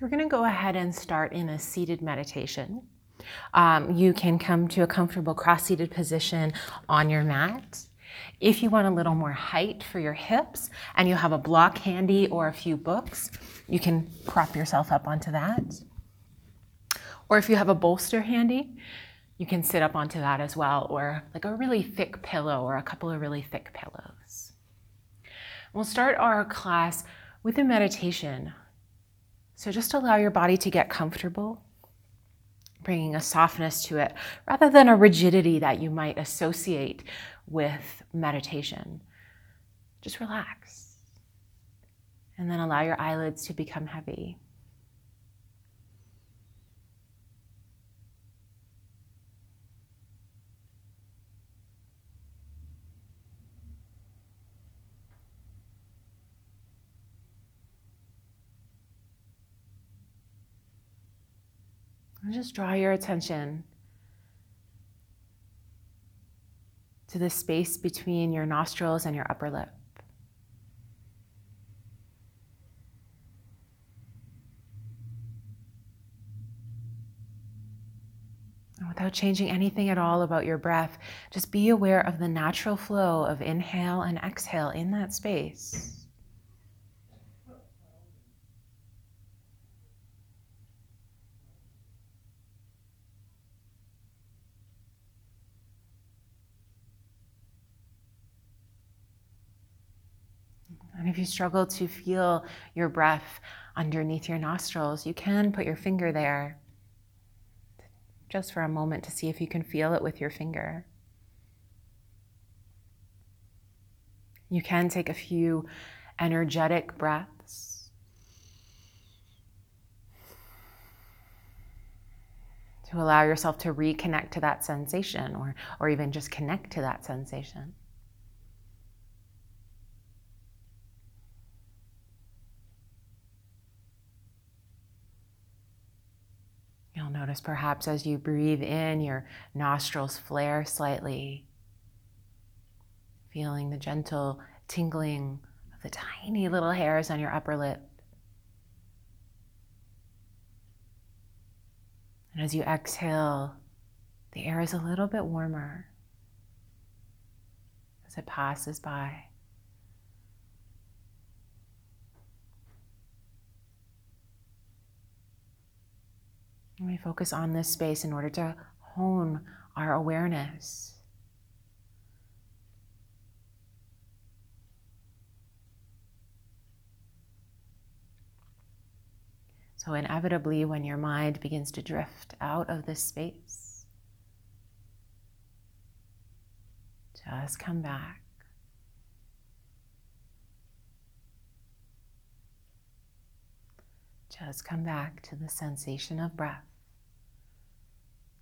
We're going to go ahead and start in a seated meditation. You can come to a comfortable cross-seated position on your mat. If you want a little more height for your hips and you have a block handy or a few books, you can prop yourself up onto that. Or if you have a bolster handy, you can sit up onto that as well, or like a really thick pillow or a couple of really thick pillows. We'll start our class with a meditation. So just allow your body to get comfortable, bringing a softness to it rather than a rigidity that you might associate with meditation. Just relax. And then allow your eyelids to become heavy. And just draw your attention to the space between your nostrils and your upper lip. And without changing anything at all about your breath, just be aware of the natural flow of inhale and exhale in that space. And if you struggle to feel your breath underneath your nostrils, you can put your finger there just for a moment to see if you can feel it with your finger. You can take a few energetic breaths to allow yourself to reconnect to that sensation or even just connect to that sensation. Notice perhaps as you breathe in, your nostrils flare slightly, feeling the gentle tingling of the tiny little hairs on your upper lip. And as you exhale, the air is a little bit warmer as it passes by. We focus on this space in order to hone our awareness. So inevitably, when your mind begins to drift out of this space, just come back. Just come back to the sensation of breath.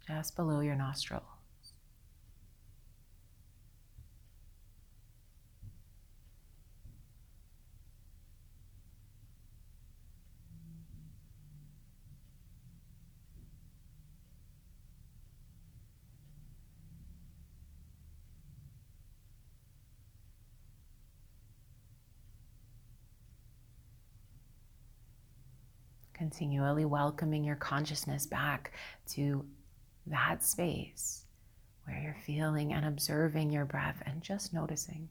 Just below your nostrils. Continually welcoming your consciousness back to that space where you're feeling and observing your breath and just noticing.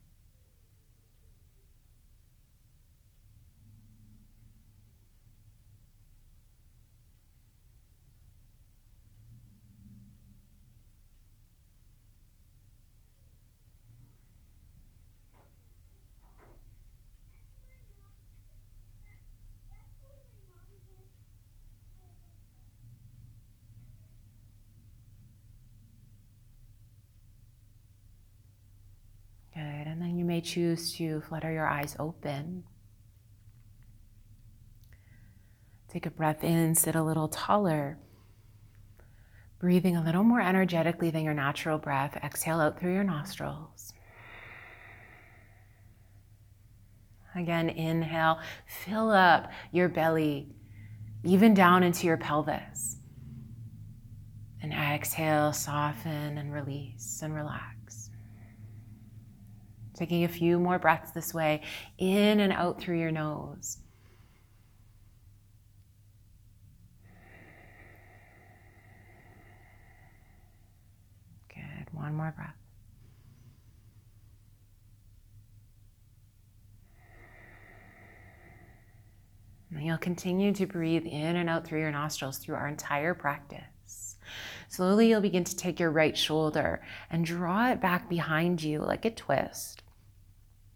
Choose to flutter your eyes open. Take a breath in, sit a little taller, breathing a little more energetically than your natural breath. Exhale out through your nostrils. Again, inhale, fill up your belly, even down into your pelvis. And exhale, soften and release and relax. Taking a few more breaths this way, in and out through your nose. One more breath. And you'll continue to breathe in and out through your nostrils through our entire practice. Slowly, you'll begin to take your right shoulder and draw it back behind you like a twist.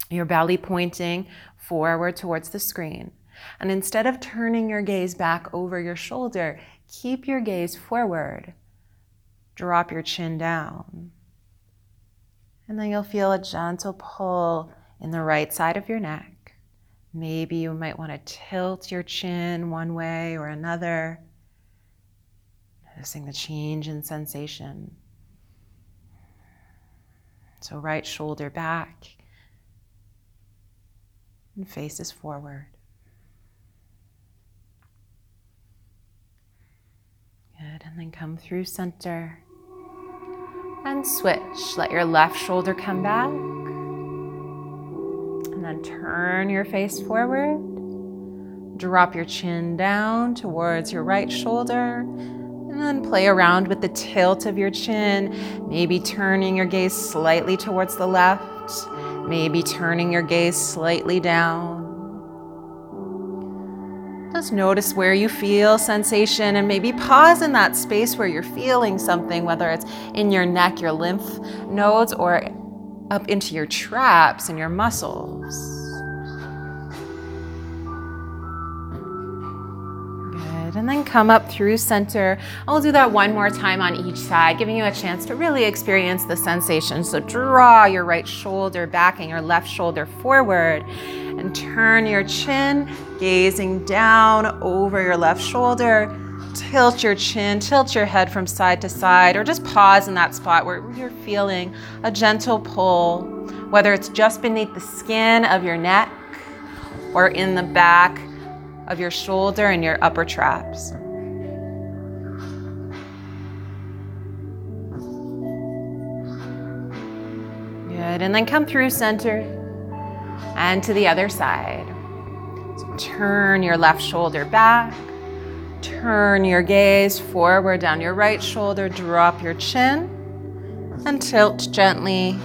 Your belly pointing forward towards the screen. And instead of turning your gaze back over your shoulder, keep your gaze forward. Drop your chin down. And then you'll feel a gentle pull in the right side of your neck. Maybe you might want to tilt your chin one way or another, noticing the change in sensation. So right shoulder back and face is forward. Good, and then come through center and switch. Let your left shoulder come back. And then turn your face forward, drop your chin down towards your right shoulder, and then play around with the tilt of your chin, maybe turning your gaze slightly towards the left, maybe turning your gaze slightly down. Just notice where you feel sensation and maybe pause in that space where you're feeling something, whether it's in your neck, your lymph nodes, or up into your traps and your muscles. Good, and then come up through center. I'll do that one more time on each side, giving you a chance to really experience the sensation. So draw your right shoulder back and your left shoulder forward, and turn your chin, gazing down over your left shoulder. Tilt your chin, tilt your head from side to side, or just pause in that spot where you're feeling a gentle pull, whether it's just beneath the skin of your neck or in the back of your shoulder and your upper traps. Good, and then come through center and to the other side. So turn your left shoulder back. Turn your gaze forward down your right shoulder, drop your chin, and tilt gently,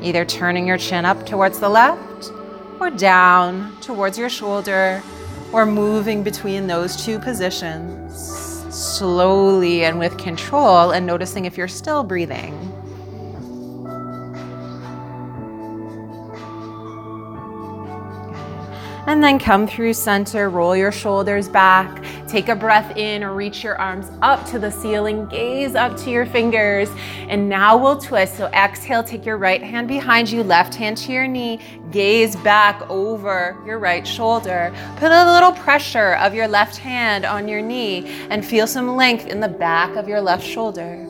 either turning your chin up towards the left or down towards your shoulder, or moving between those two positions slowly and with control, and noticing if you're still breathing. And then come through center, roll your shoulders back, take a breath in, reach your arms up to the ceiling, gaze up to your fingers, and now we'll twist. So exhale, take your right hand behind you, left hand to your knee, gaze back over your right shoulder. Put a little pressure of your left hand on your knee and feel some length in the back of your left shoulder.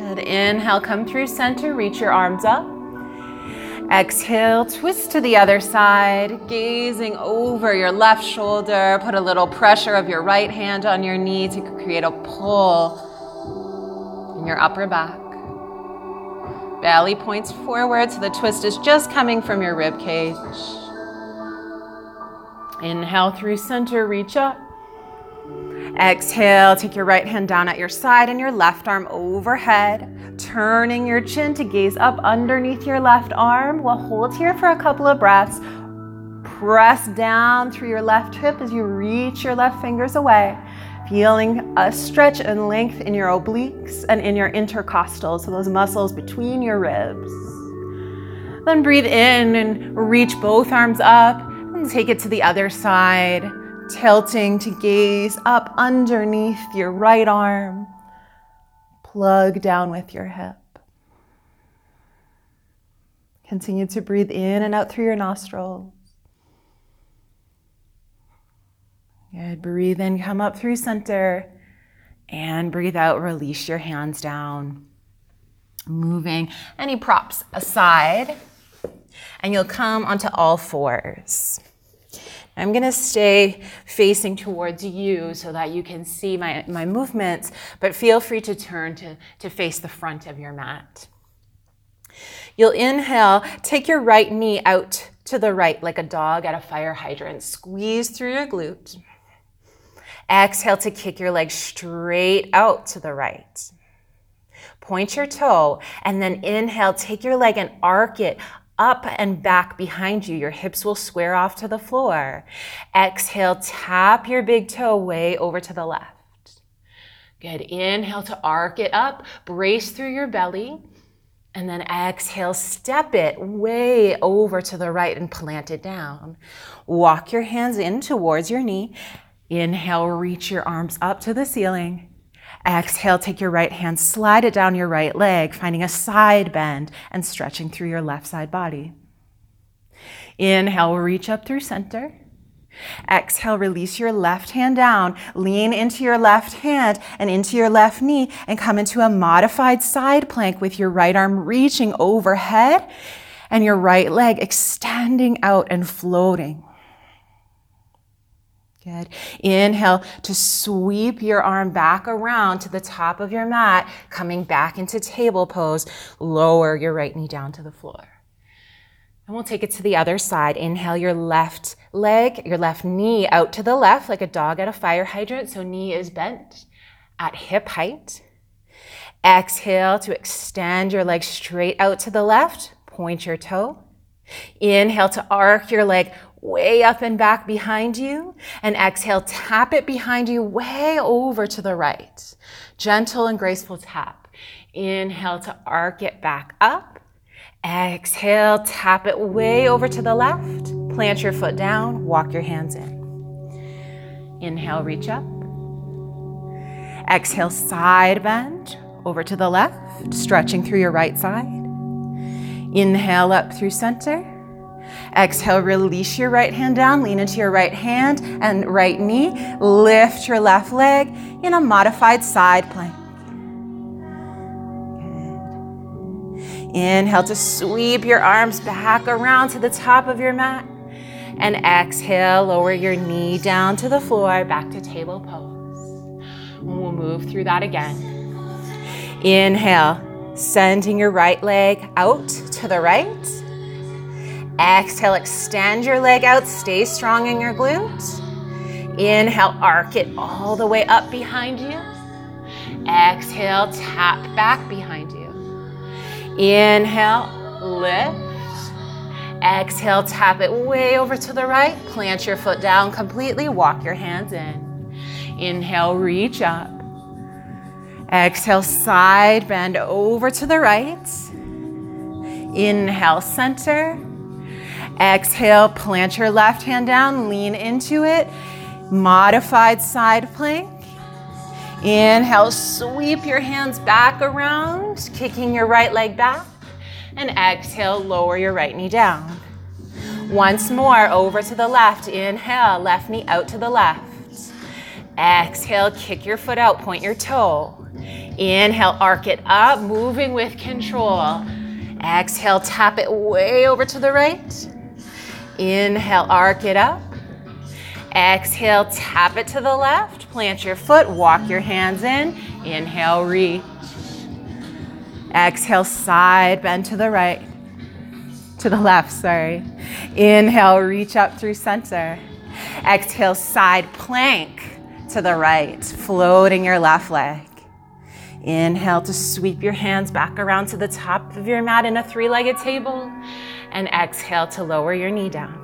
Good, inhale, come through center, reach your arms up. Exhale, twist to the other side, gazing over your left shoulder. Put a little pressure of your right hand on your knee to create a pull in your upper back. Belly points forward, so the twist is just coming from your rib cage. Inhale through center, reach up. Exhale, take your right hand down at your side and your left arm overhead, turning your chin to gaze up underneath your left arm. We'll hold here for a couple of breaths. Press down through your left hip as you reach your left fingers away, feeling a stretch and length in your obliques and in your intercostals, so those muscles between your ribs. Then breathe in and reach both arms up and take it to the other side. Tilting to gaze up underneath your right arm. Plug down with your hip. Continue to breathe in and out through your nostrils. Good, breathe in, come up through center, and breathe out, release your hands down. Moving any props aside, and you'll come onto all fours. I'm going to stay facing towards you so that you can see my movements, but feel free to turn to face the front of your mat. You'll inhale, take your right knee out to the right like a dog at a fire hydrant. Squeeze through your glute. Exhale to kick your leg straight out to the right. Point your toe and then inhale, take your leg and arc it up and back behind you. Your hips will square off to the floor. Exhale, tap your big toe way over to the left. Good, inhale to arc it up, brace through your belly, and then exhale, step it way over to the right and plant it down. Walk your hands in towards your knee. Inhale, reach your arms up to the ceiling. Exhale, take your right hand, slide it down your right leg, finding a side bend and stretching through your left side body. Inhale, reach up through center. Exhale, release your left hand down, lean into your left hand and into your left knee and come into a modified side plank with your right arm reaching overhead and your right leg extending out and floating. Good. Inhale to sweep your arm back around to the top of your mat, coming back into table pose. Lower your right knee down to the floor. And we'll take it to the other side. Inhale your left leg, your left knee out to the left like a dog at a fire hydrant. So knee is bent at hip height. Exhale to extend your leg straight out to the left. Point your toe. Inhale to arc your leg way up and back behind you. And exhale, tap it behind you way over to the right. Gentle and graceful tap. Inhale to arc it back up. Exhale, tap it way over to the left. Plant your foot down, walk your hands in. Inhale, reach up. Exhale, side bend over to the left, stretching through your right side. Inhale up through center. Exhale, release your right hand down, lean into your right hand and right knee. Lift your left leg in a modified side plank. Inhale to sweep your arms back around to the top of your mat. And exhale, lower your knee down to the floor, back to table pose. We'll move through that again. Inhale, sending your right leg out to the right. Exhale, extend your leg out, stay strong in your glutes. Inhale, arc it all the way up behind you. Exhale, tap back behind you. Inhale, lift. Exhale, tap it way over to the right. Plant your foot down completely. Walk your hands in. Inhale, reach up. Exhale, side bend over to the right. Inhale, center. Exhale, plant your left hand down. Lean into it. Modified side plank. Inhale, sweep your hands back around, kicking your right leg back. And exhale, lower your right knee down. Once more, over to the left. Inhale, left knee out to the left. Exhale, kick your foot out, point your toe. Inhale, arc it up, moving with control. Exhale, tap it way over to the right. Inhale, arc it up. Exhale, tap it to the left, plant your foot, walk your hands in. Inhale, reach. Exhale, side bend to the right, to the left, sorry. Inhale, reach up through center. Exhale, side plank to the right, floating your left leg. Inhale to sweep your hands back around to the top of your mat in a three-legged table. And exhale to lower your knee down.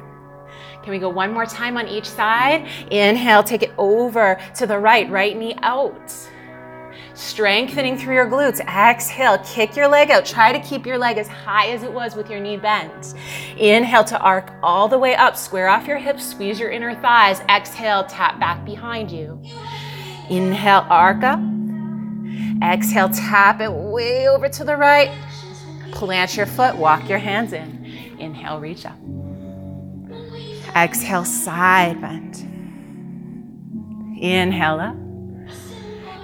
Can we go one more time on each side? Inhale, take it over to the right, right knee out. Strengthening through your glutes. Exhale, kick your leg out. Try to keep your leg as high as it was with your knee bent. Inhale to arc all the way up. Square off your hips, squeeze your inner thighs. Exhale, tap back behind you. Inhale, arc up. Exhale, tap it way over to the right. Plant your foot, walk your hands in. Inhale, reach up. Exhale, side bend. Inhale up.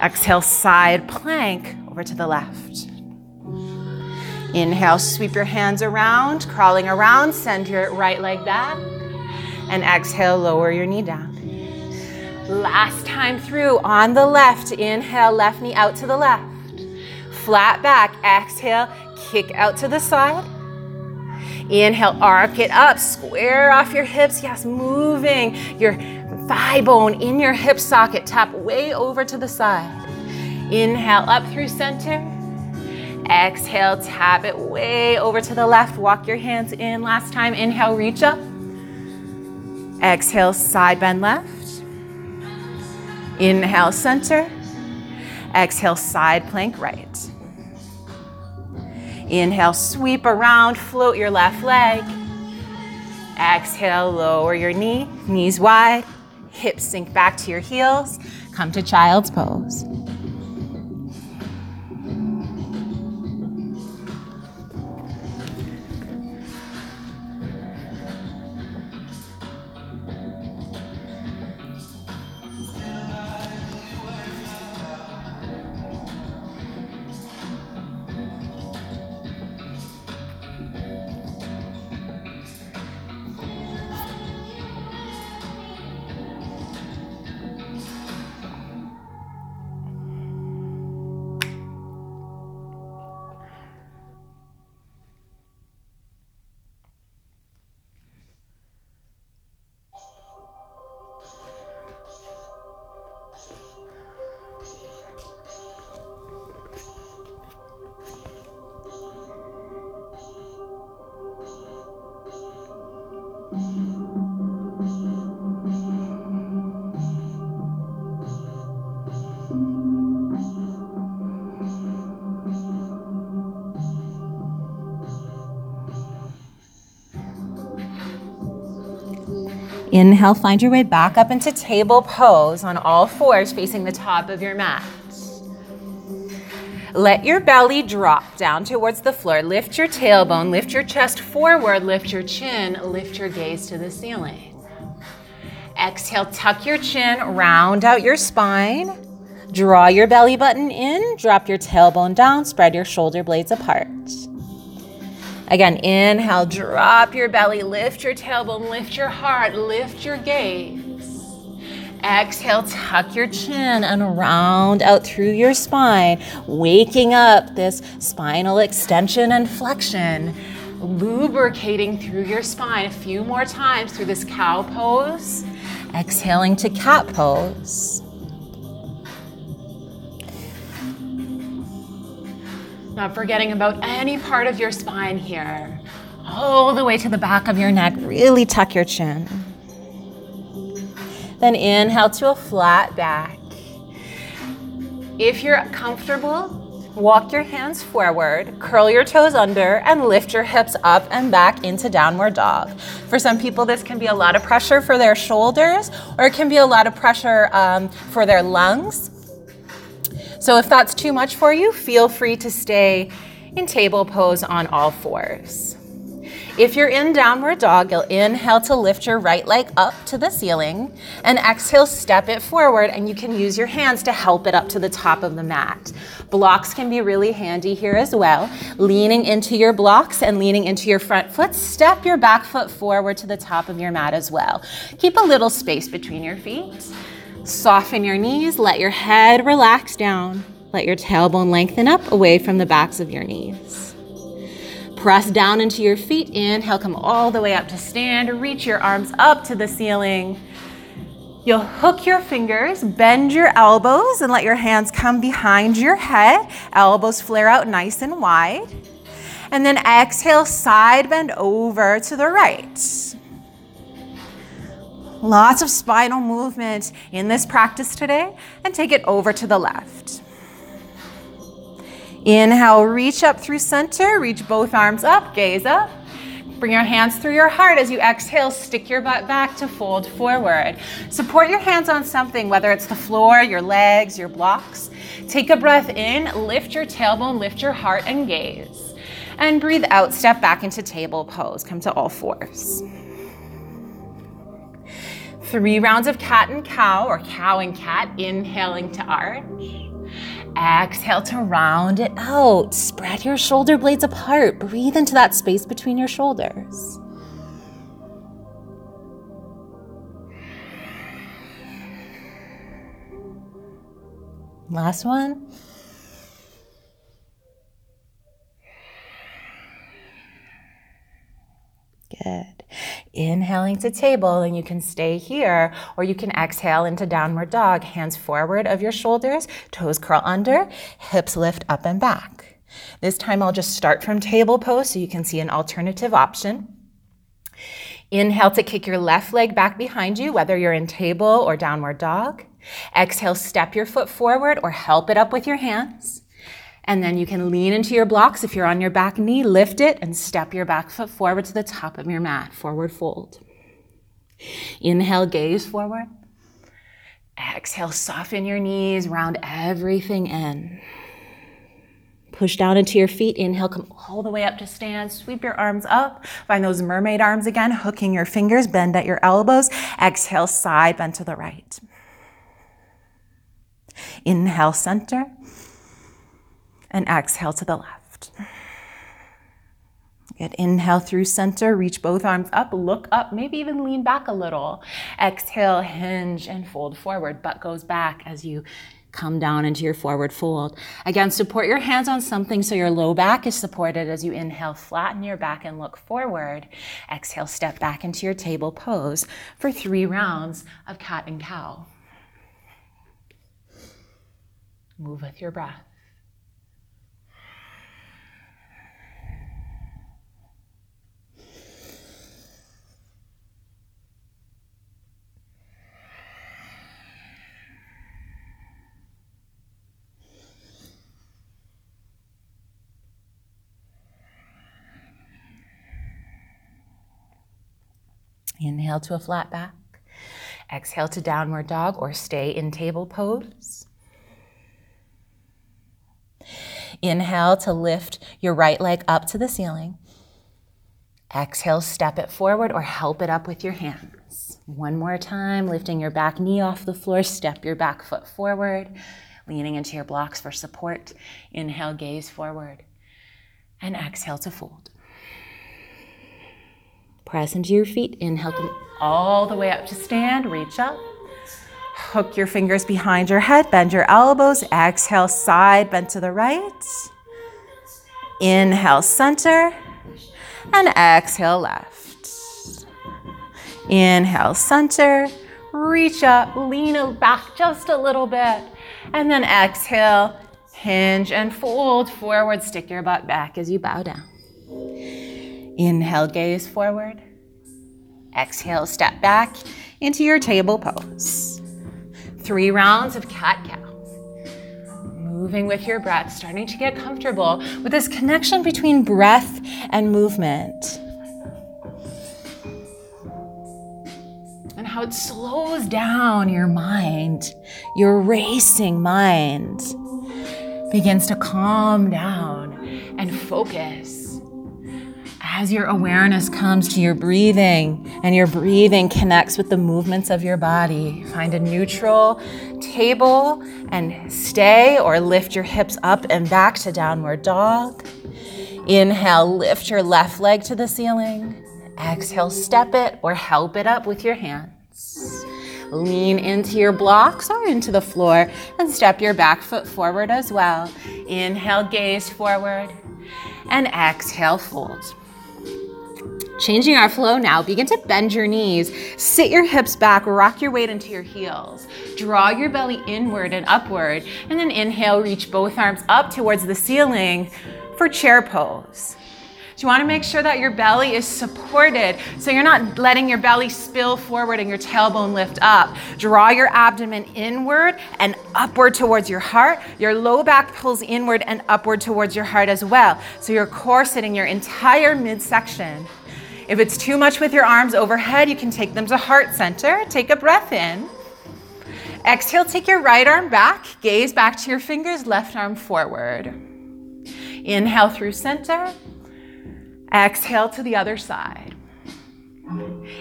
Exhale, side plank over to the left. Inhale, sweep your hands around, crawling around, send your right leg back. And exhale, lower your knee down. Last time through, on the left, inhale, left knee out to the left. Flat back, exhale, kick out to the side. Inhale, arc it up, square off your hips, yes, moving your thigh bone in your hip socket, tap way over to the side. Inhale up through center. Exhale, tap it way over to the left. Walk your hands in. Last time, inhale, reach up. Exhale, side bend left. Inhale, center. Exhale, side plank right. Inhale, sweep around, float your left leg. Exhale, lower your knee, knees wide. Hips sink back to your heels. Come to child's pose. Inhale, find your way back up into table pose on all fours facing the top of your mat. Let your belly drop down towards the floor. Lift your tailbone, lift your chest forward, lift your chin, lift your gaze to the ceiling. Exhale, tuck your chin, round out your spine. Draw your belly button in, drop your tailbone down, spread your shoulder blades apart. Again, inhale, drop your belly, lift your tailbone, lift your heart, lift your gaze. Exhale, tuck your chin and round out through your spine, waking up this spinal extension and flexion, lubricating through your spine a few more times through this cow pose, exhaling to cat pose. Not forgetting about any part of your spine here. All the way to the back of your neck, really tuck your chin. Then inhale to a flat back. If you're comfortable, walk your hands forward, curl your toes under, and lift your hips up and back into downward dog. For some people, this can be a lot of pressure for their shoulders, or it can be a lot of pressure for their lungs. So if that's too much for you, feel free to stay in table pose on all fours. If you're in downward dog, you'll inhale to lift your right leg up to the ceiling and exhale, step it forward, and you can use your hands to help it up to the top of the mat. Blocks can be really handy here as well. Leaning into your blocks and leaning into your front foot, step your back foot forward to the top of your mat as well. Keep a little space between your feet. Soften your knees, let your head relax down. Let your tailbone lengthen up away from the backs of your knees. Press down into your feet. Inhale, come all the way up to stand. Reach your arms up to the ceiling. You'll hook your fingers, bend your elbows, and let your hands come behind your head. Elbows flare out nice and wide. And then exhale, side bend over to the right. Lots of spinal movement in this practice today, and take it over to the left. Inhale, reach up through center, reach both arms up, gaze up. Bring your hands through your heart as you exhale, stick your butt back to fold forward. Support your hands on something, whether it's the floor, your legs, your blocks. Take a breath in, lift your tailbone, lift your heart, and gaze. And breathe out, step back into table pose, come to all fours. 3 rounds of cat and cow, or cow and cat, inhaling to arch. Exhale to round it out. Spread your shoulder blades apart. Breathe into that space between your shoulders. Last one. Good. inhaling to table, and you can stay here, or you can exhale into downward dog, hands forward of your shoulders, toes curl under, hips lift up and back. This time I'll just start from table pose so you can see an alternative option. Inhale to kick your left leg back behind you, whether you're in table or downward dog. Exhale, step your foot forward or help it up with your hands. And then you can lean into your blocks. If you're on your back knee, lift it and step your back foot forward to the top of your mat, forward fold. Inhale, gaze forward. Exhale, soften your knees, round everything in. Push down into your feet. Inhale, come all the way up to stand. Sweep your arms up. Find those mermaid arms again, hooking your fingers, bend at your elbows. Exhale, side bend to the right. Inhale, center. And exhale to the left. Good. Inhale through center. Reach both arms up. Look up. Maybe even lean back a little. Exhale, hinge and fold forward. Butt goes back as you come down into your forward fold. Again, support your hands on something so your low back is supported as you inhale. Flatten your back and look forward. Exhale, step back into your table pose for 3 rounds of cat and cow. Move with your breath. Inhale to a flat back. Exhale to downward dog or stay in table pose. Inhale to lift your right leg up to the ceiling. Exhale, step it forward or help it up with your hands. One more time, lifting your back knee off the floor, step your back foot forward, leaning into your blocks for support. Inhale, gaze forward, and exhale to fold. Press into your feet. Inhale, come all the way up to stand. Reach up. Hook your fingers behind your head. Bend your elbows. Exhale, side bend to the right. Inhale, center. And exhale, left. Inhale, center. Reach up. Lean back just a little bit. And then exhale, hinge and fold forward. Stick your butt back as you bow down. Inhale, gaze forward. Exhale, step back into your table pose. 3 rounds of cat-cow. Moving with your breath, starting to get comfortable with this connection between breath and movement. And how it slows down your mind, your racing mind. Begins to calm down and focus. As your awareness comes to your breathing and your breathing connects with the movements of your body, find a neutral table and stay or lift your hips up and back to downward dog. Inhale, lift your left leg to the ceiling. Exhale, step it or help it up with your hands. Lean into your blocks or into the floor and step your back foot forward as well. Inhale, gaze forward and exhale, fold. Changing our flow now, begin to bend your knees, sit your hips back, rock your weight into your heels, draw your belly inward and upward, and then inhale, reach both arms up towards the ceiling for chair pose. So you want to make sure that your belly is supported so you're not letting your belly spill forward and your tailbone lift up. Draw your abdomen inward and upward towards your heart. Your low back pulls inward and upward towards your heart as well. So you're corseting your entire midsection. If it's too much with your arms overhead, you can take them to heart center. Take a breath in. Exhale, take your right arm back. Gaze back to your fingers, left arm forward. Inhale through center. Exhale to the other side.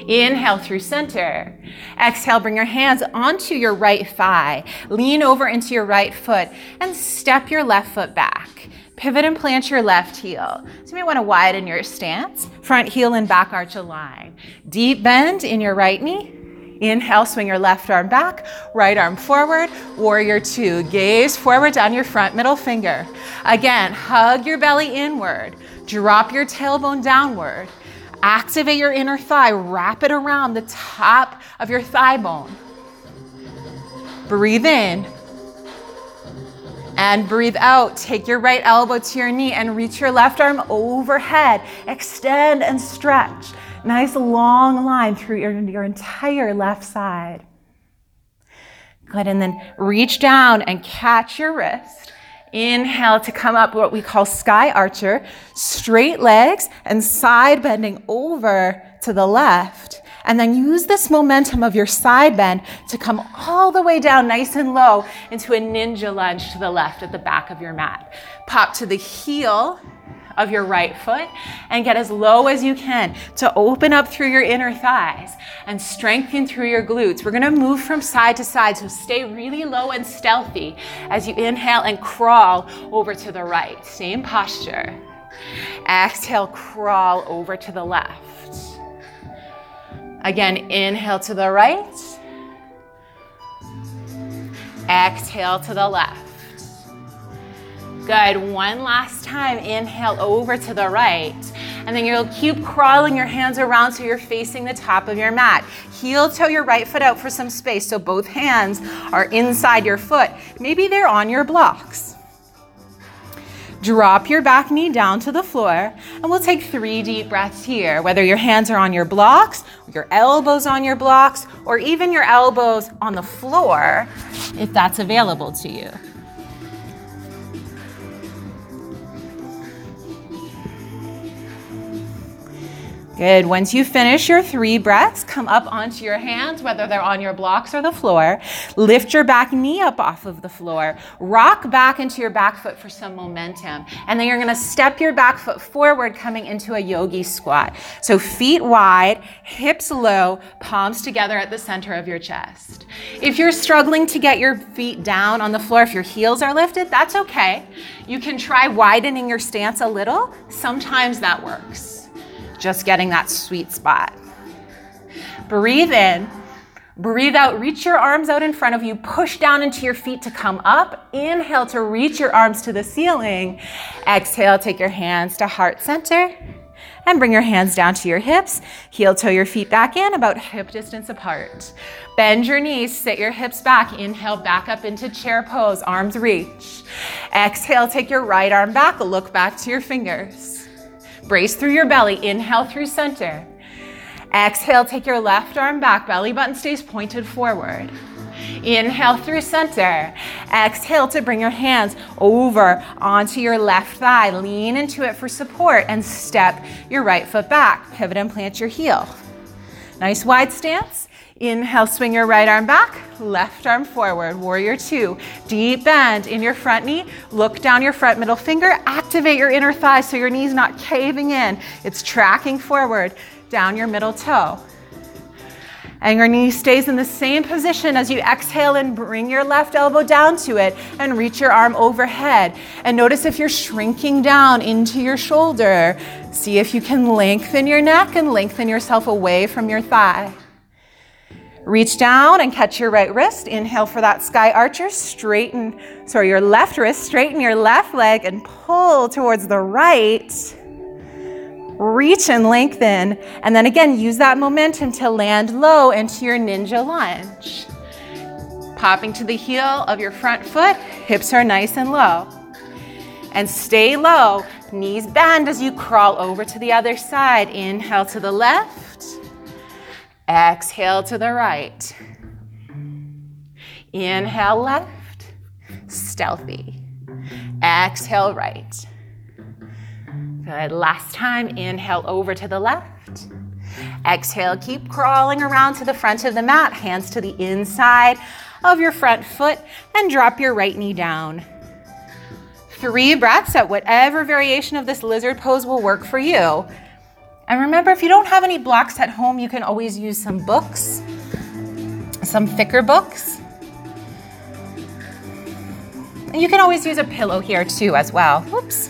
Inhale through center. Exhale, bring your hands onto your right thigh. Lean over into your right foot and step your left foot back. Pivot and plant your left heel. So you may want to widen your stance. Front heel and back arch align. Deep bend in your right knee. Inhale, swing your left arm back, right arm forward, warrior two. Gaze forward down your front middle finger. Again, hug your belly inward. Drop your tailbone downward. Activate your inner thigh. Wrap it around the top of your thigh bone. Breathe in. And breathe out. Take your right elbow to your knee and reach your left arm overhead. Extend and stretch. Nice long line through your entire left side. Good, and then reach down and catch your wrist. Inhale to come up what we call sky archer. Straight legs and side bending over to the left. And then use this momentum of your side bend to come all the way down nice and low into a ninja lunge to the left at the back of your mat. Pop to the heel of your right foot and get as low as you can to open up through your inner thighs and strengthen through your glutes. We're gonna move from side to side, so stay really low and stealthy as you inhale and crawl over to the right. Same posture. Exhale, crawl over to the left. Again, inhale to the right. Exhale to the left. Good, one last time. Inhale over to the right. And then you'll keep crawling your hands around so you're facing the top of your mat. Heel toe your right foot out for some space so both hands are inside your foot. Maybe they're on your blocks. Drop your back knee down to the floor, and we'll take 3 deep breaths here. Whether your hands are on your blocks, your elbows on your blocks, or even your elbows on the floor, if that's available to you. Good, once you finish your 3 breaths, come up onto your hands, whether they're on your blocks or the floor. Lift your back knee up off of the floor. Rock back into your back foot for some momentum. And then you're gonna step your back foot forward, coming into a yogi squat. So feet wide, hips low, palms together at the center of your chest. If you're struggling to get your feet down on the floor, if your heels are lifted, that's okay. You can try widening your stance a little. Sometimes that works. Just getting that sweet spot. Breathe in, breathe out, reach your arms out in front of you, push down into your feet to come up. Inhale to reach your arms to the ceiling. Exhale, take your hands to heart center and bring your hands down to your hips. Heel toe your feet back in, about hip distance apart. Bend your knees, sit your hips back. Inhale, back up into chair pose, arms reach. Exhale, take your right arm back, look back to your fingers. Brace through your belly, inhale through center. Exhale, take your left arm back, belly button stays pointed forward. Inhale through center. Exhale to bring your hands over onto your left thigh. Lean into it for support and step your right foot back. Pivot and plant your heel. Nice wide stance. Inhale, swing your right arm back, left arm forward, warrior 2. Deep bend in your front knee, look down your front middle finger, activate your inner thigh so your knee's not caving in. It's tracking forward, down your middle toe. And your knee stays in the same position as you exhale and bring your left elbow down to it and reach your arm overhead. And notice if you're shrinking down into your shoulder, see if you can lengthen your neck and lengthen yourself away from your thigh. Reach down and catch your right wrist. Inhale for that sky archer. Your left wrist. Straighten your left leg and pull towards the right. Reach and lengthen. And then again, use that momentum to land low into your ninja lunge. Popping to the heel of your front foot. Hips are nice and low. And stay low. Knees bend as you crawl over to the other side. Inhale to the left. Exhale to the right. Inhale left, stealthy. Exhale right. Good, last time, inhale over to the left. Exhale, keep crawling around to the front of the mat, hands to the inside of your front foot and drop your right knee down. 3 breaths at whatever variation of this lizard pose will work for you. And remember, if you don't have any blocks at home, you can always use some books, some thicker books. And you can always use a pillow here too as well. Whoops.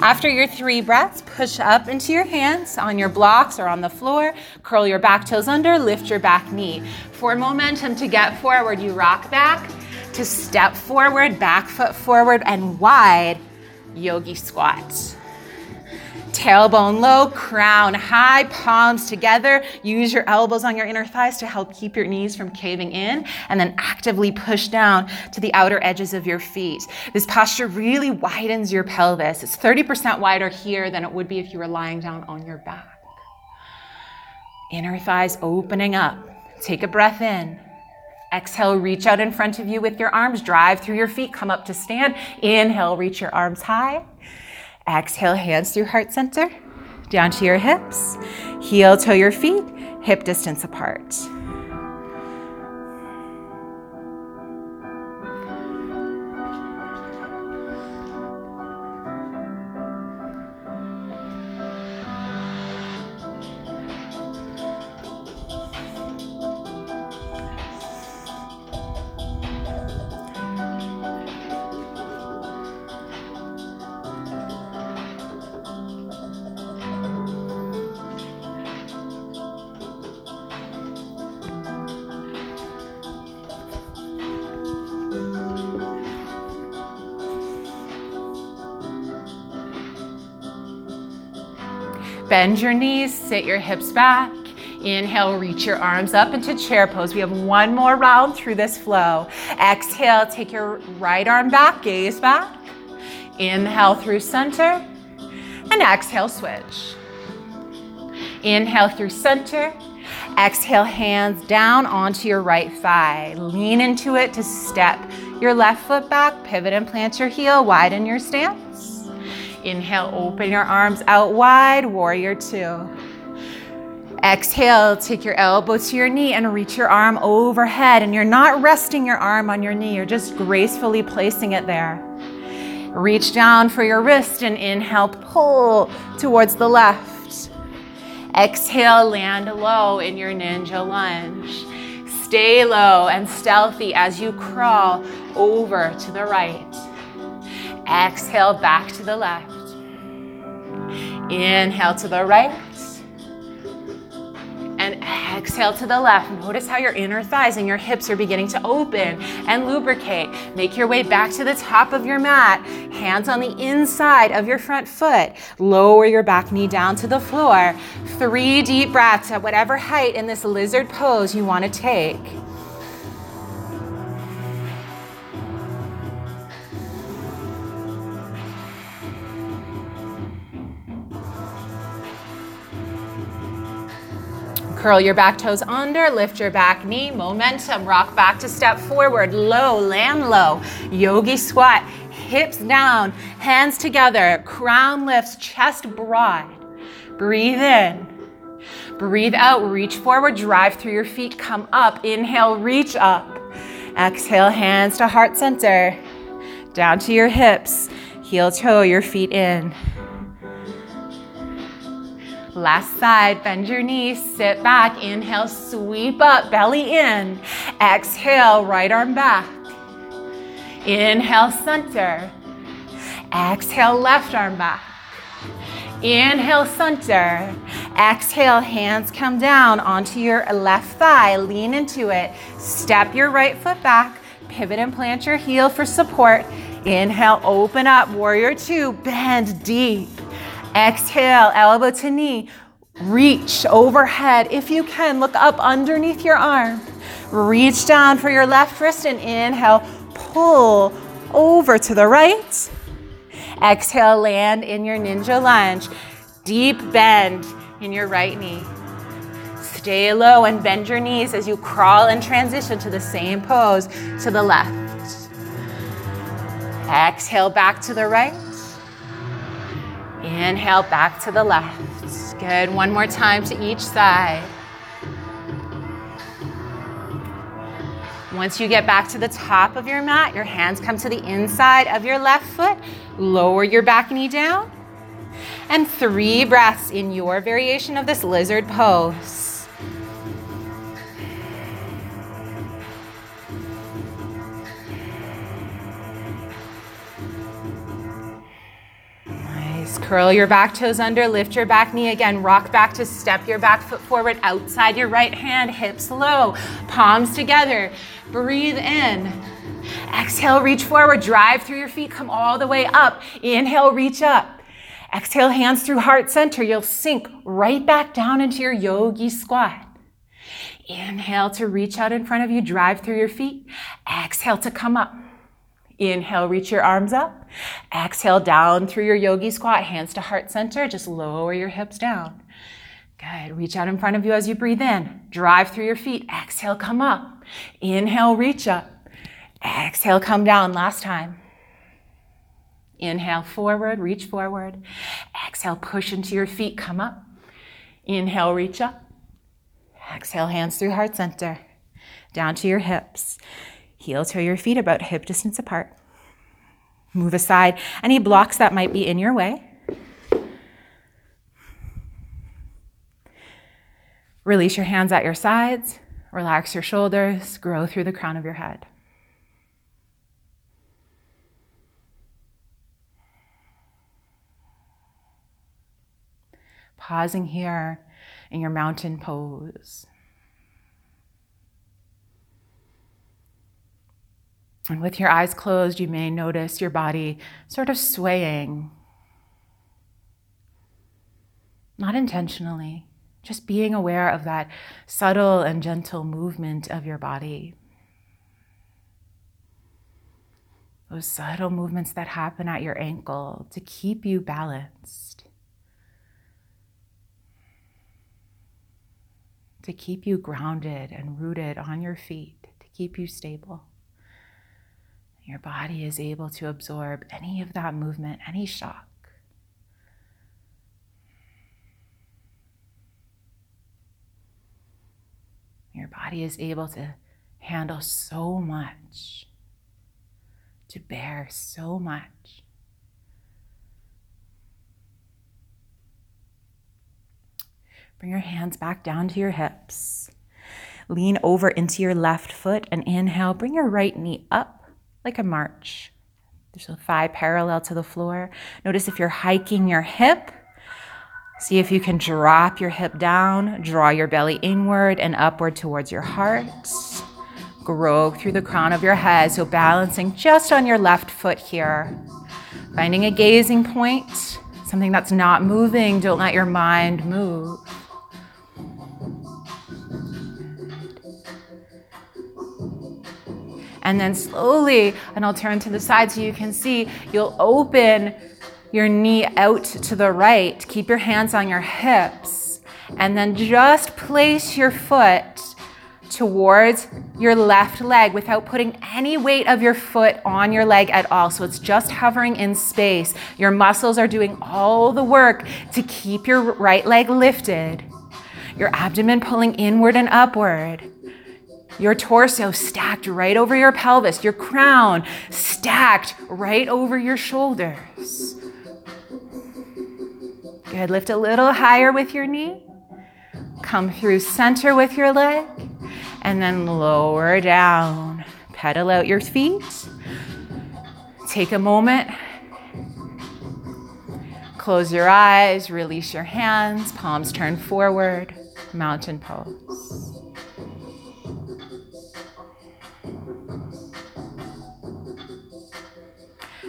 After your 3 breaths, push up into your hands on your blocks or on the floor, curl your back toes under, lift your back knee. For momentum to get forward, you rock back to step forward, back foot forward and wide, yogi squat. Tailbone low, crown high, palms together. Use your elbows on your inner thighs to help keep your knees from caving in, and then actively push down to the outer edges of your feet. This posture really widens your pelvis. It's 30% wider here than it would be if you were lying down on your back. Inner thighs opening up. Take a breath in. Exhale, reach out in front of you with your arms. Drive through your feet. Come up to stand. Inhale, reach your arms high. Exhale, hands through heart center, down to your hips, heel toe your feet, hip distance apart. Bend your knees, sit your hips back. Inhale, reach your arms up into chair pose. We have one more round through this flow. Exhale, take your right arm back, gaze back. Inhale through center, and exhale, switch. Inhale through center. Exhale, hands down onto your right thigh. Lean into it to step your left foot back, pivot and plant your heel, widen your stance. Inhale, open your arms out wide, warrior two. Exhale, take your elbow to your knee and reach your arm overhead. And you're not resting your arm on your knee, you're just gracefully placing it there. Reach down for your wrist and inhale, pull towards the left. Exhale, land low in your ninja lunge. Stay low and stealthy as you crawl over to the right. Exhale, back to the left. Inhale to the right. And exhale to the left. Notice how your inner thighs and your hips are beginning to open and lubricate. Make your way back to the top of your mat. Hands on the inside of your front foot. Lower your back knee down to the floor. 3 deep breaths at whatever height in this lizard pose you want to take. Curl your back toes under, lift your back knee, momentum, rock back to step forward, low, land low, yogi squat, hips down, hands together, crown lifts, chest broad. Breathe in, breathe out, reach forward, drive through your feet, come up, inhale, reach up. Exhale, hands to heart center, down to your hips, heel toe your feet in. Last side, bend your knees, sit back, inhale, sweep up, belly in. Exhale, right arm back. Inhale, center. Exhale, left arm back. Inhale, center. Exhale, hands come down onto your left thigh, lean into it. Step your right foot back, pivot and plant your heel for support. Inhale, open up, warrior two, bend deep. Exhale, elbow to knee, reach overhead. If you can, look up underneath your arm. Reach down for your left wrist and inhale, pull over to the right. Exhale, land in your ninja lunge. Deep bend in your right knee. Stay low and bend your knees as you crawl and transition to the same pose to the left. Exhale, back to the right. Inhale, back to the left. Good, one more time to each side. Once you get back to the top of your mat, your hands come to the inside of your left foot. Lower your back knee down. And 3 breaths in your variation of this lizard pose. Curl your back toes under, lift your back knee again, rock back to step your back foot forward outside your right hand, hips low, palms together, breathe in. Exhale, reach forward, drive through your feet, come all the way up. Inhale, reach up. Exhale, hands through heart center. You'll sink right back down into your yogi squat. Inhale to reach out in front of you, drive through your feet. Exhale to come up. Inhale, reach your arms up. Exhale, down through your yogi squat, hands to heart center. Just lower your hips down. Good. Reach out in front of you as you breathe in. Drive through your feet. Exhale, come up. Inhale, reach up. Exhale, come down. Last time. Inhale, forward, reach forward. Exhale, push into your feet, come up. Inhale, reach up. Exhale, hands through heart center. Down to your hips. Heel toe your feet about hip distance apart. Move aside any blocks that might be in your way. Release your hands at your sides. Relax your shoulders. Grow through the crown of your head. Pausing here in your mountain pose. And with your eyes closed, you may notice your body sort of swaying. Not intentionally, just being aware of that subtle and gentle movement of your body. Those subtle movements that happen at your ankle to keep you balanced, to keep you grounded and rooted on your feet, to keep you stable. Your body is able to absorb any of that movement, any shock. Your body is able to handle so much, to bear so much. Bring your hands back down to your hips. Lean over into your left foot and inhale. Bring your right knee up like a march. There's a thigh parallel to the floor. Notice if you're hiking your hip, see if you can drop your hip down, draw your belly inward and upward towards your heart. Grow through the crown of your head. So balancing just on your left foot here. Finding a gazing point, something that's not moving. Don't let your mind move. And then slowly, and I'll turn to the side so you can see, you'll open your knee out to the right. Keep your hands on your hips. And then just place your foot towards your left leg without putting any weight of your foot on your leg at all. So it's just hovering in space. Your muscles are doing all the work to keep your right leg lifted. Your abdomen pulling inward and upward. Your torso stacked right over your pelvis, your crown stacked right over your shoulders. Good, lift a little higher with your knee. Come through center with your leg, and then lower down. Pedal out your feet. Take a moment. Close your eyes, release your hands, palms turn forward, mountain pose.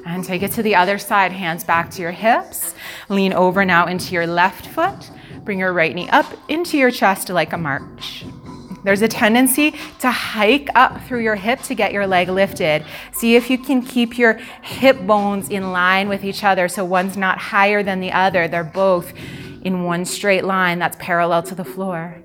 And take it to the other side, hands back to your hips. Lean over now into your left foot. Bring your right knee up into your chest like a march. There's a tendency to hike up through your hip to get your leg lifted. See if you can keep your hip bones in line with each other so one's not higher than the other. They're both in one straight line that's parallel to the floor.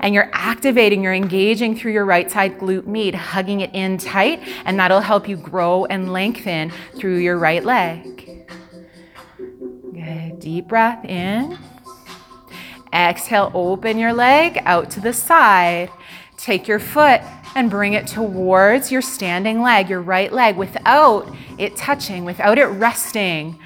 And you're activating, you're engaging through your right side glute med, hugging it in tight, and that'll help you grow and lengthen through your right leg. Good, deep breath in. Exhale, open your leg out to the side. Take your foot and bring it towards your standing leg, your right leg, without it touching, without it resting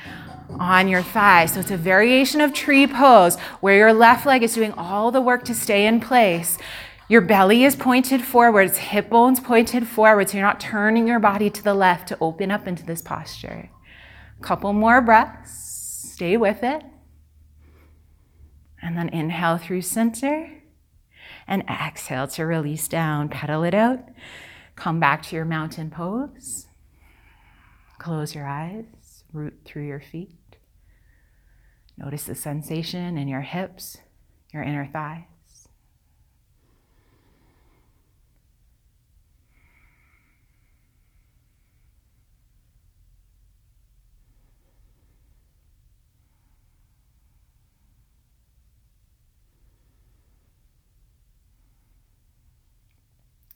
on your thigh. So it's a variation of tree pose where your left leg is doing all the work to stay in place. Your belly is pointed forward, it's hip bones pointed forward, so you're not turning your body to the left to open up into this posture. Couple more breaths, stay with it. And then inhale through center and exhale to release down. Pedal it out. Come back to your mountain pose. Close your eyes, root through your feet. Notice the sensation in your hips, your inner thighs.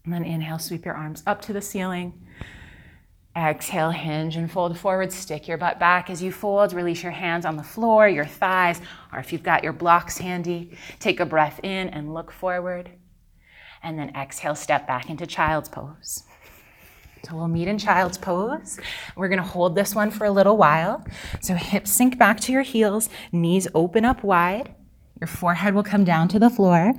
And then inhale, sweep your arms up to the ceiling. Exhale, hinge and fold forward. Stick your butt back as you fold. Release your hands on the floor, your thighs, or if you've got your blocks handy, take a breath in and look forward. And then exhale, step back into child's pose. So we'll meet in child's pose. We're going to hold this one for a little while. So hips sink back to your heels, knees open up wide. Your forehead will come down to the floor,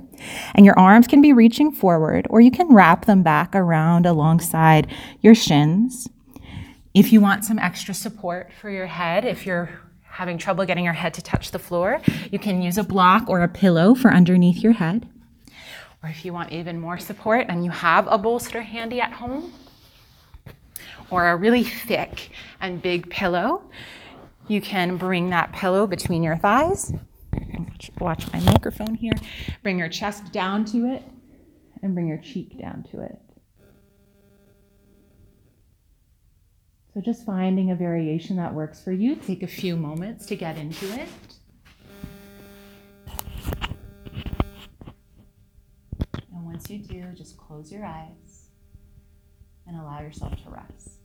and your arms can be reaching forward, or you can wrap them back around alongside your shins. If you want some extra support for your head, if you're having trouble getting your head to touch the floor, you can use a block or a pillow for underneath your head. Or if you want even more support and you have a bolster handy at home, or a really thick and big pillow, you can bring that pillow between your thighs. Watch my microphone here. Bring your chest down to it and bring your cheek down to it. So just finding a variation that works for you. Take a few moments to get into it. And once you do, just close your eyes and allow yourself to rest.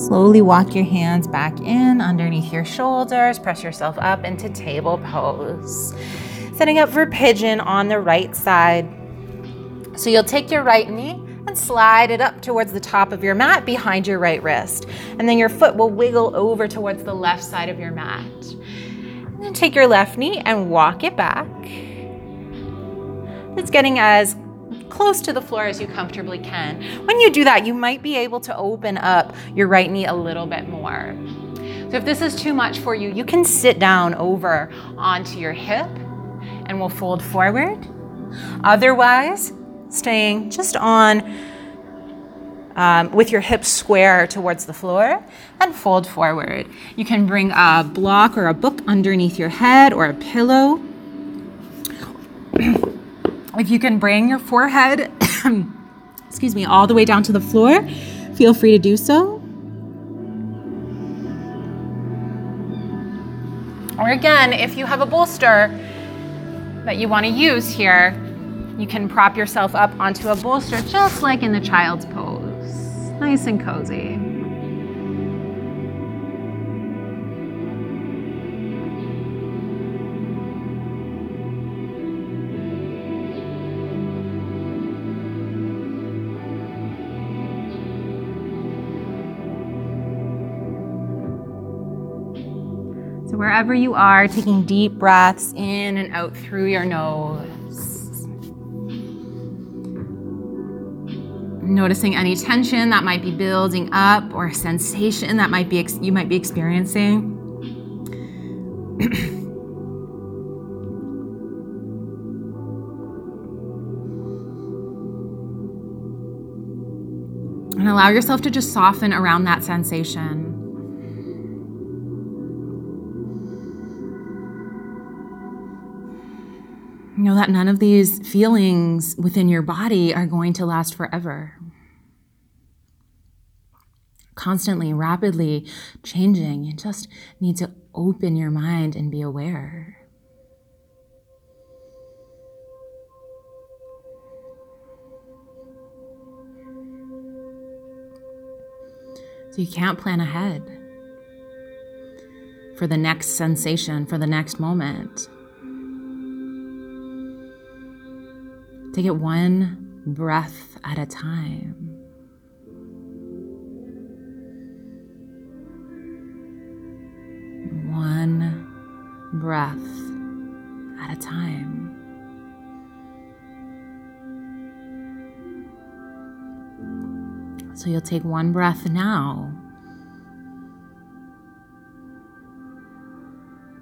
Slowly walk your hands back in underneath your shoulders, press yourself up into table pose. Setting up for pigeon on the right side. So you'll take your right knee and slide it up towards the top of your mat behind your right wrist. And then your foot will wiggle over towards the left side of your mat. And then take your left knee and walk it back. It's getting as close to the floor as you comfortably can. When you do that, you might be able to open up your right knee a little bit more. So if this is too much for you, you can sit down over onto your hip and we'll fold forward. Otherwise, staying just on with your hips square towards the floor and fold forward. You can bring a block or a book underneath your head or a pillow. If you can bring your forehead, all the way down to the floor, feel free to do so. Or again, if you have a bolster that you want to use here, you can prop yourself up onto a bolster, just like in the child's pose. Nice and cozy. Wherever you are, taking deep breaths in and out through your nose. noticing any tension that might be building up or sensation that might be you might be experiencing. And allow yourself to just soften around that sensation. Know that none of these feelings within your body are going to last forever. Constantly, rapidly changing. You just need to open your mind and be aware. So you can't plan ahead for the next sensation, for the next moment. Take it one breath at a time. One breath at a time. So you'll take one breath now.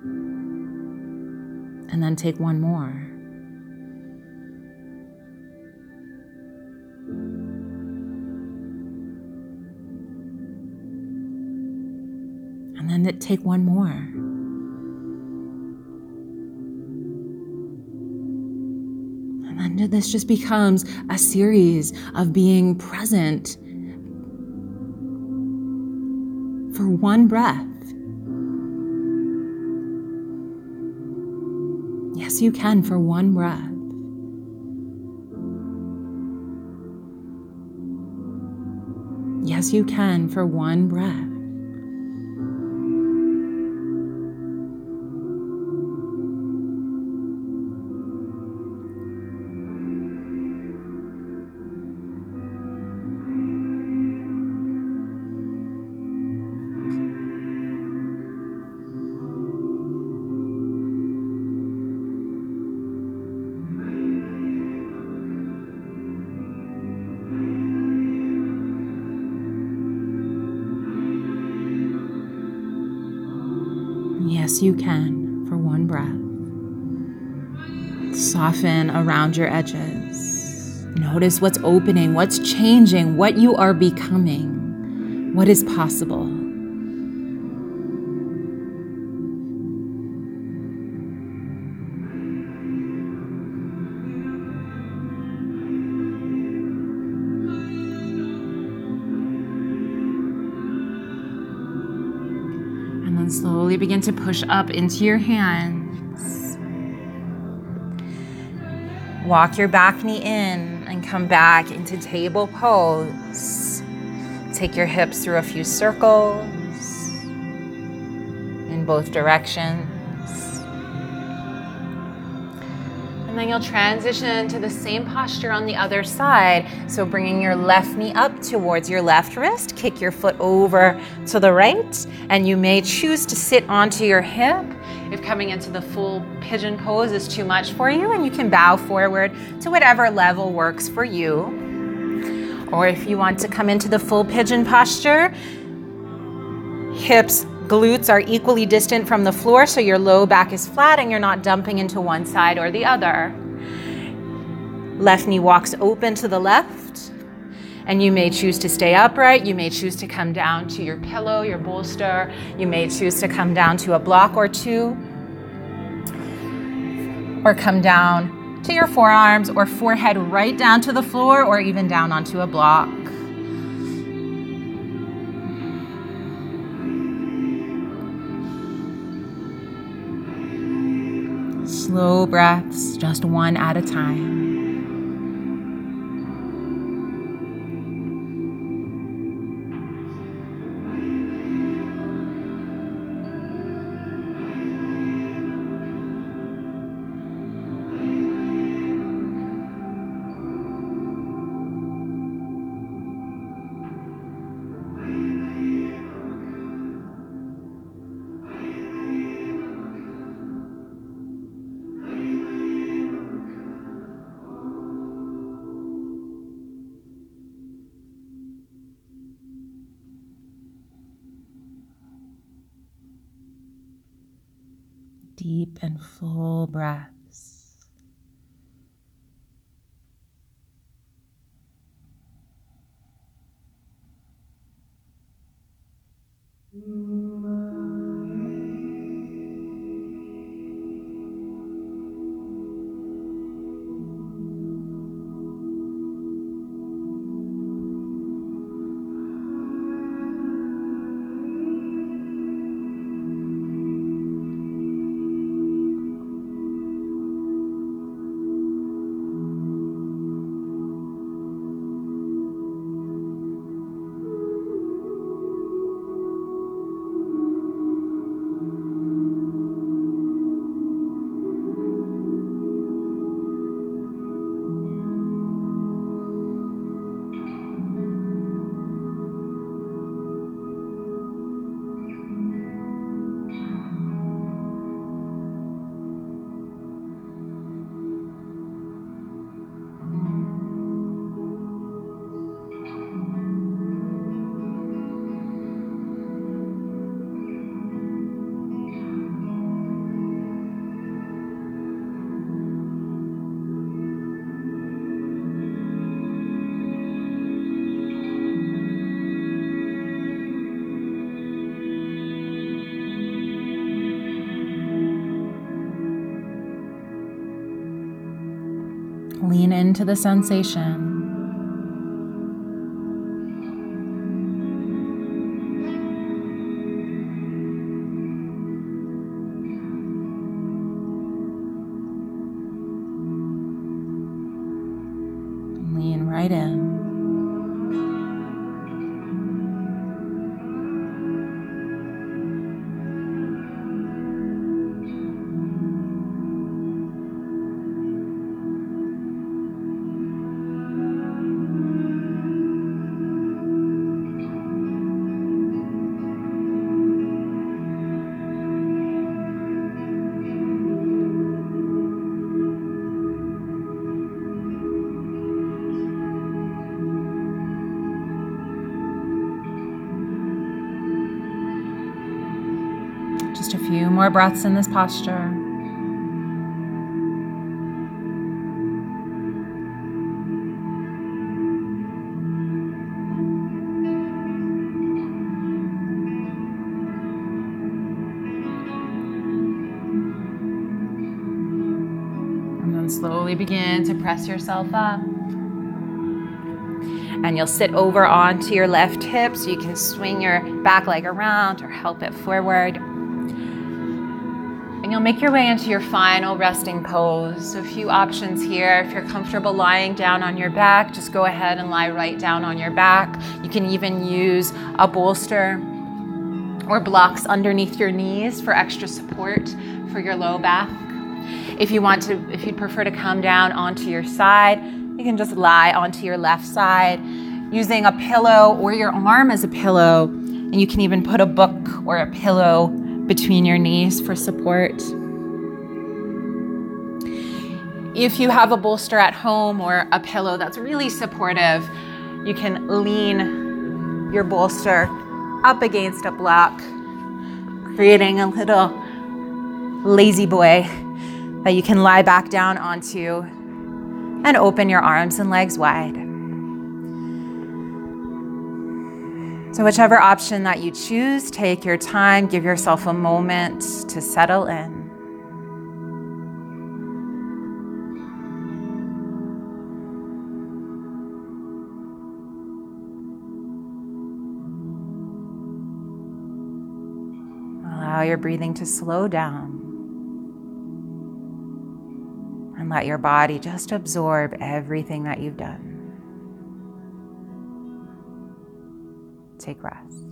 And then take one more. And then take one more. And then this just becomes a series of being present for one breath. Yes, you can for one breath. Yes, you can for one breath. Yes, you can for one breath. Soften around your edges. Notice what's opening, what's changing, what you are becoming, what is possible. Slowly begin to push up into your hands. Walk your back knee in and come back into table pose. Take your hips through a few circles in both directions. And then you'll transition to the same posture on the other side. So bringing your left knee up towards your left wrist, kick your foot over to the right, and you may choose to sit onto your hip if coming into the full pigeon pose is too much for you, and you can bow forward to whatever level works for you. Or if you want to come into the full pigeon posture, hips, glutes are equally distant from the floor, so your low back is flat and you're not dumping into one side or the other. Left knee walks open to the left, and you may choose to stay upright. You may choose to come down to your pillow, your bolster. You may choose to come down to a block or two, or come down to your forearms or forehead right down to the floor, or even down onto a block. Slow breaths, just one at a time. deep and full breaths. Lean into the sensation. Lean right in. Just a few more breaths in this posture. And then slowly begin to press yourself up. And you'll sit over onto your left hip so you can swing your back leg around or help it forward. And you'll make your way into your final resting pose. So a few options here. If you're comfortable lying down on your back, just go ahead and lie right down on your back. You can even use a bolster or blocks underneath your knees for extra support for your low back. If you'd prefer to come down onto your side, you can just lie onto your left side using a pillow or your arm as a pillow. And you can even put a book or a pillow between your knees for support. If you have a bolster at home or a pillow that's really supportive, you can lean your bolster up against a block, creating a little lazy boy that you can lie back down onto and open your arms and legs wide. So whichever option that you choose, take your time, give yourself a moment to settle in. Allow your breathing to slow down and let your body just absorb everything that you've done. Take rest.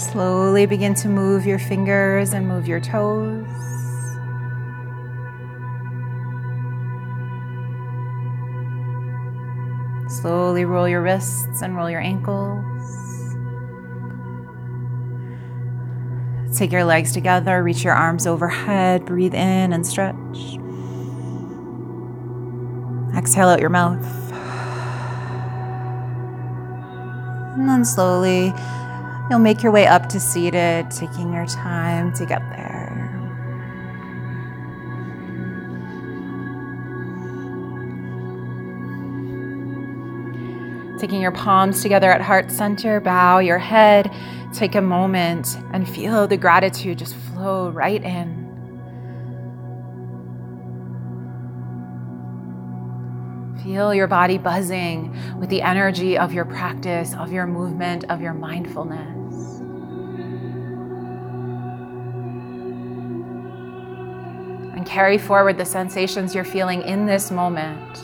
Slowly begin to move your fingers and move your toes. Slowly roll your wrists and roll your ankles. Take your legs together, reach your arms overhead, breathe in and stretch. Exhale out your mouth. And then slowly, you'll make your way up to seated, taking your time to get there. Taking your palms together at heart center, bow your head, take a moment and feel the gratitude just flow right in. Feel your body buzzing with the energy of your practice, of your movement, of your mindfulness. And carry forward the sensations you're feeling in this moment.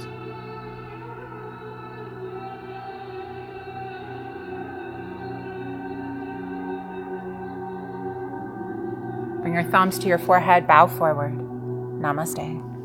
Bring your thumbs to your forehead, bow forward. Namaste.